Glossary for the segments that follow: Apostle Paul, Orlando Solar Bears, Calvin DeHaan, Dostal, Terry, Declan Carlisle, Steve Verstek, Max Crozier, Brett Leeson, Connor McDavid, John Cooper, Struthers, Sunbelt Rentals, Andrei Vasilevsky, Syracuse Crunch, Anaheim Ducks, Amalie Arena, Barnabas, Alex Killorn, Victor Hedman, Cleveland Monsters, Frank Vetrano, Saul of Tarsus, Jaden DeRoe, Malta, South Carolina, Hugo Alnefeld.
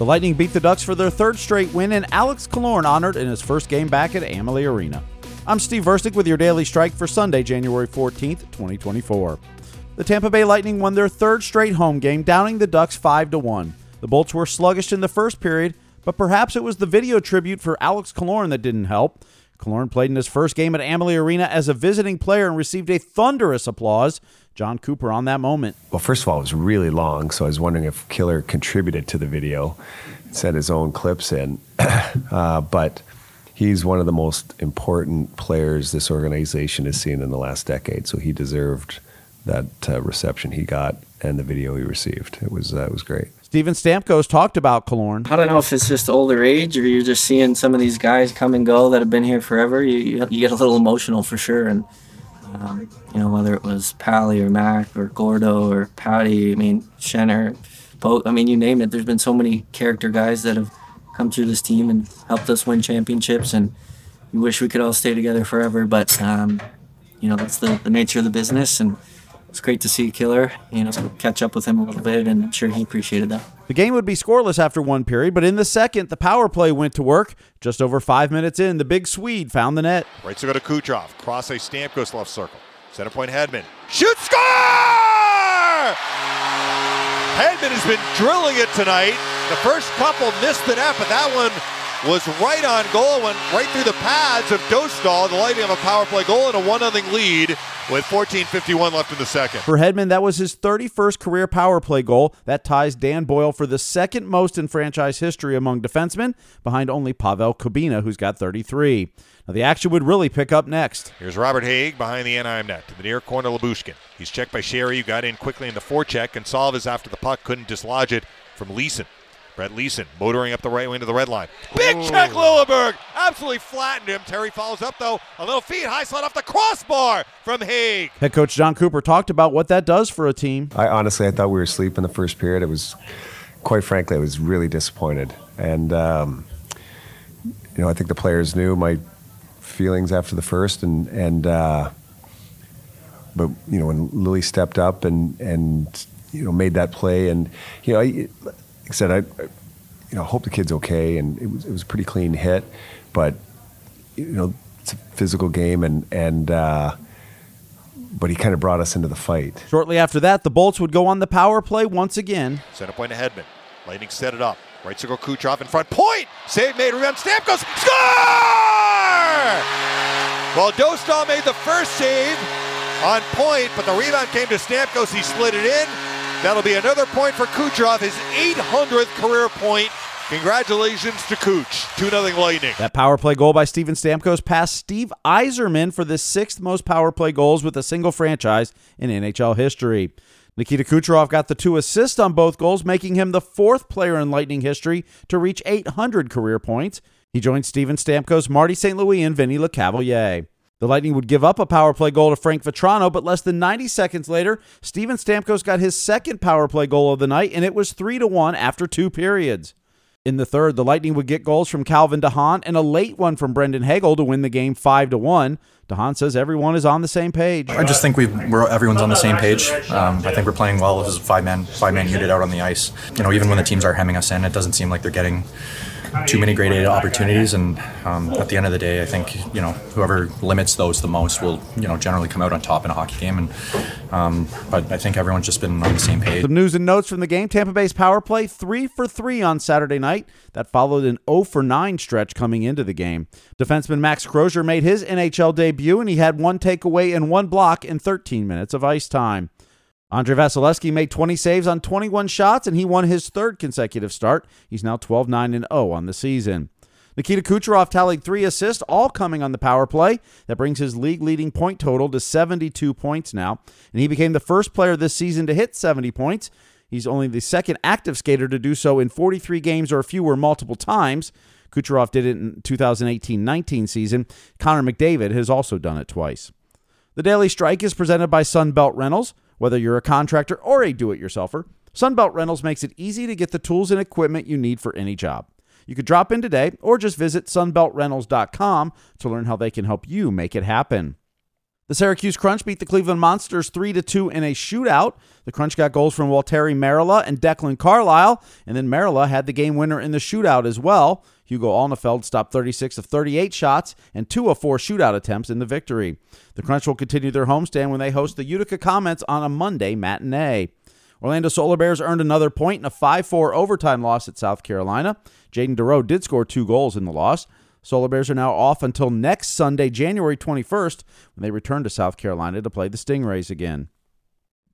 The Lightning beat the Ducks for their third straight win, and Alex Killorn honored in his first game back at Amalie Arena. I'm Steve Verstek with your Daily Strike for Sunday, January 14th, 2024. The Tampa Bay Lightning won their third straight home game, downing the Ducks 5-1. The Bolts were sluggish in the first period, but perhaps it was the video tribute for Alex Killorn that didn't help. Killorn played in his first game at Amalie Arena as a visiting player and received a thunderous applause. John Cooper on that moment. Well, first of all, it was really long, so I was wondering if Killer contributed to the video and sent his own clips in. But he's one of the most important players this organization has seen in the last decade, so he deserved that reception he got and the video he received. It was great. Steven Stamkos talked about Killorn. I don't know if it's just older age or you're just seeing some of these guys come and go that have been here forever. You get a little emotional for sure. And, whether it was Pally or Mac or Gordo or Patty, Schenner, Boat, you name it. There's been so many character guys that have come through this team and helped us win championships. And we wish we could all stay together forever. But, that's the nature of the business. And it's great to see Killer, catch up with him a little bit, and I'm sure he appreciated that. The game would be scoreless after one period, but in the second, the power play went to work. Just over 5 minutes in, the big Swede found the net. Right circle to Kucherov, cross a Stamkos left circle. Center point Hedman, shoot, score! Hedman has been drilling it tonight. The first couple missed the net, but that one was right on goal, went right through the pads of Dostal. The Lightning have a power play goal and a 1-0 lead with 14:51 left in the second. For Hedman, that was his 31st career power play goal. That ties Dan Boyle for the second most in franchise history among defensemen, behind only Pavel Kubina, who's got 33. Now, the action would really pick up next. Here's Robert Haig behind the Anaheim net to the near corner, Labushkin. He's checked by Sherry, who got in quickly in the forecheck, and Salve is after the puck, couldn't dislodge it from Leeson. Brett Leeson motoring up the right wing to the red line. Big check, Lilleberg! Absolutely flattened him. Terry follows up, though. A little feed, high slot off the crossbar from Haig. Head coach John Cooper talked about what that does for a team. I thought we were asleep in the first period. Quite frankly, I was really disappointed. And, I think the players knew my feelings after the first. But when Lily stepped up and made that play I hope the kid's okay, and it was a pretty clean hit, but it's a physical game, but he kind of brought us into the fight. Shortly after that, the Bolts would go on the power play once again. Center point to Hedman. Lightning set it up. Right circle Kucherov in front. Point! Save made. Rebound. Stamkos. Score! Well, Dostal made the first save on point, but the rebound came to Stamkos. He slid it in. That'll be another point for Kucherov, his 800th career point. Congratulations to Kuch. 2-0 Lightning. That power play goal by Steven Stamkos passed Steve Eiserman for the sixth most power play goals with a single franchise in NHL history. Nikita Kucherov got the two assists on both goals, making him the fourth player in Lightning history to reach 800 career points. He joined Steven Stamkos, Marty St. Louis, and Vinny LeCavalier. The Lightning would give up a power play goal to Frank Vetrano, but less than 90 seconds later, Steven Stamkos got his second power play goal of the night, and it was 3-1 after two periods. In the third, the Lightning would get goals from Calvin DeHaan and a late one from Brendan Hagel to win the game 5-1. DeHaan says everyone is on the same page. I just think everyone's on the same page. I think we're playing well as a five-man unit out on the ice. Even when the teams are hemming us in, it doesn't seem like they're getting too many grade A opportunities, and at the end of the day, I think whoever limits those the most will generally come out on top in a hockey game. And but I think everyone's just been on the same page. Some news and notes from the game: Tampa Bay's power play 3-for-3 on Saturday night. That followed an 0-for-9 stretch coming into the game. Defenseman Max Crozier made his NHL debut, and he had one takeaway and one block in 13 minutes of ice time. Andrei Vasilevsky made 20 saves on 21 shots, and he won his third consecutive start. He's now 12-9-0 on the season. Nikita Kucherov tallied 3 assists, all coming on the power play. That brings his league-leading point total to 72 points now, and he became the first player this season to hit 70 points. He's only the second active skater to do so in 43 games or fewer multiple times. Kucherov did it in the 2018-19 season. Connor McDavid has also done it twice. The Daily Strike is presented by Sunbelt Rentals. Whether you're a contractor or a do-it-yourselfer, Sunbelt Rentals makes it easy to get the tools and equipment you need for any job. You could drop in today or just visit sunbeltrentals.com to learn how they can help you make it happen. The Syracuse Crunch beat the Cleveland Monsters 3-2 in a shootout. The Crunch got goals from Walteri Marilla and Declan Carlisle, and then Marilla had the game winner in the shootout as well. Hugo Alnefeld stopped 36 of 38 shots and 2 of 4 shootout attempts in the victory. The Crunch will continue their homestand when they host the Utica Comets on a Monday matinee. Orlando Solar Bears earned another point in a 5-4 overtime loss at South Carolina. Jaden DeRoe did score 2 goals in the loss. Solar Bears are now off until next Sunday, January 21st, when they return to South Carolina to play the Stingrays again.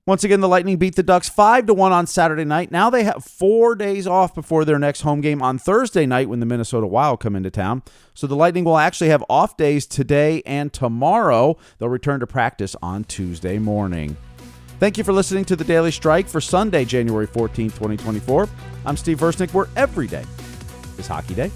Once again, the Lightning beat the Ducks 5-1 on Saturday night. Now they have 4 days off before their next home game on Thursday night when the Minnesota Wild come into town. So the Lightning will actually have off days today and tomorrow. They'll return to practice on Tuesday morning. Thank you for listening to The Daily Strike for Sunday, January 14th, 2024. I'm Steve Verstek, where every day is Hockey Day.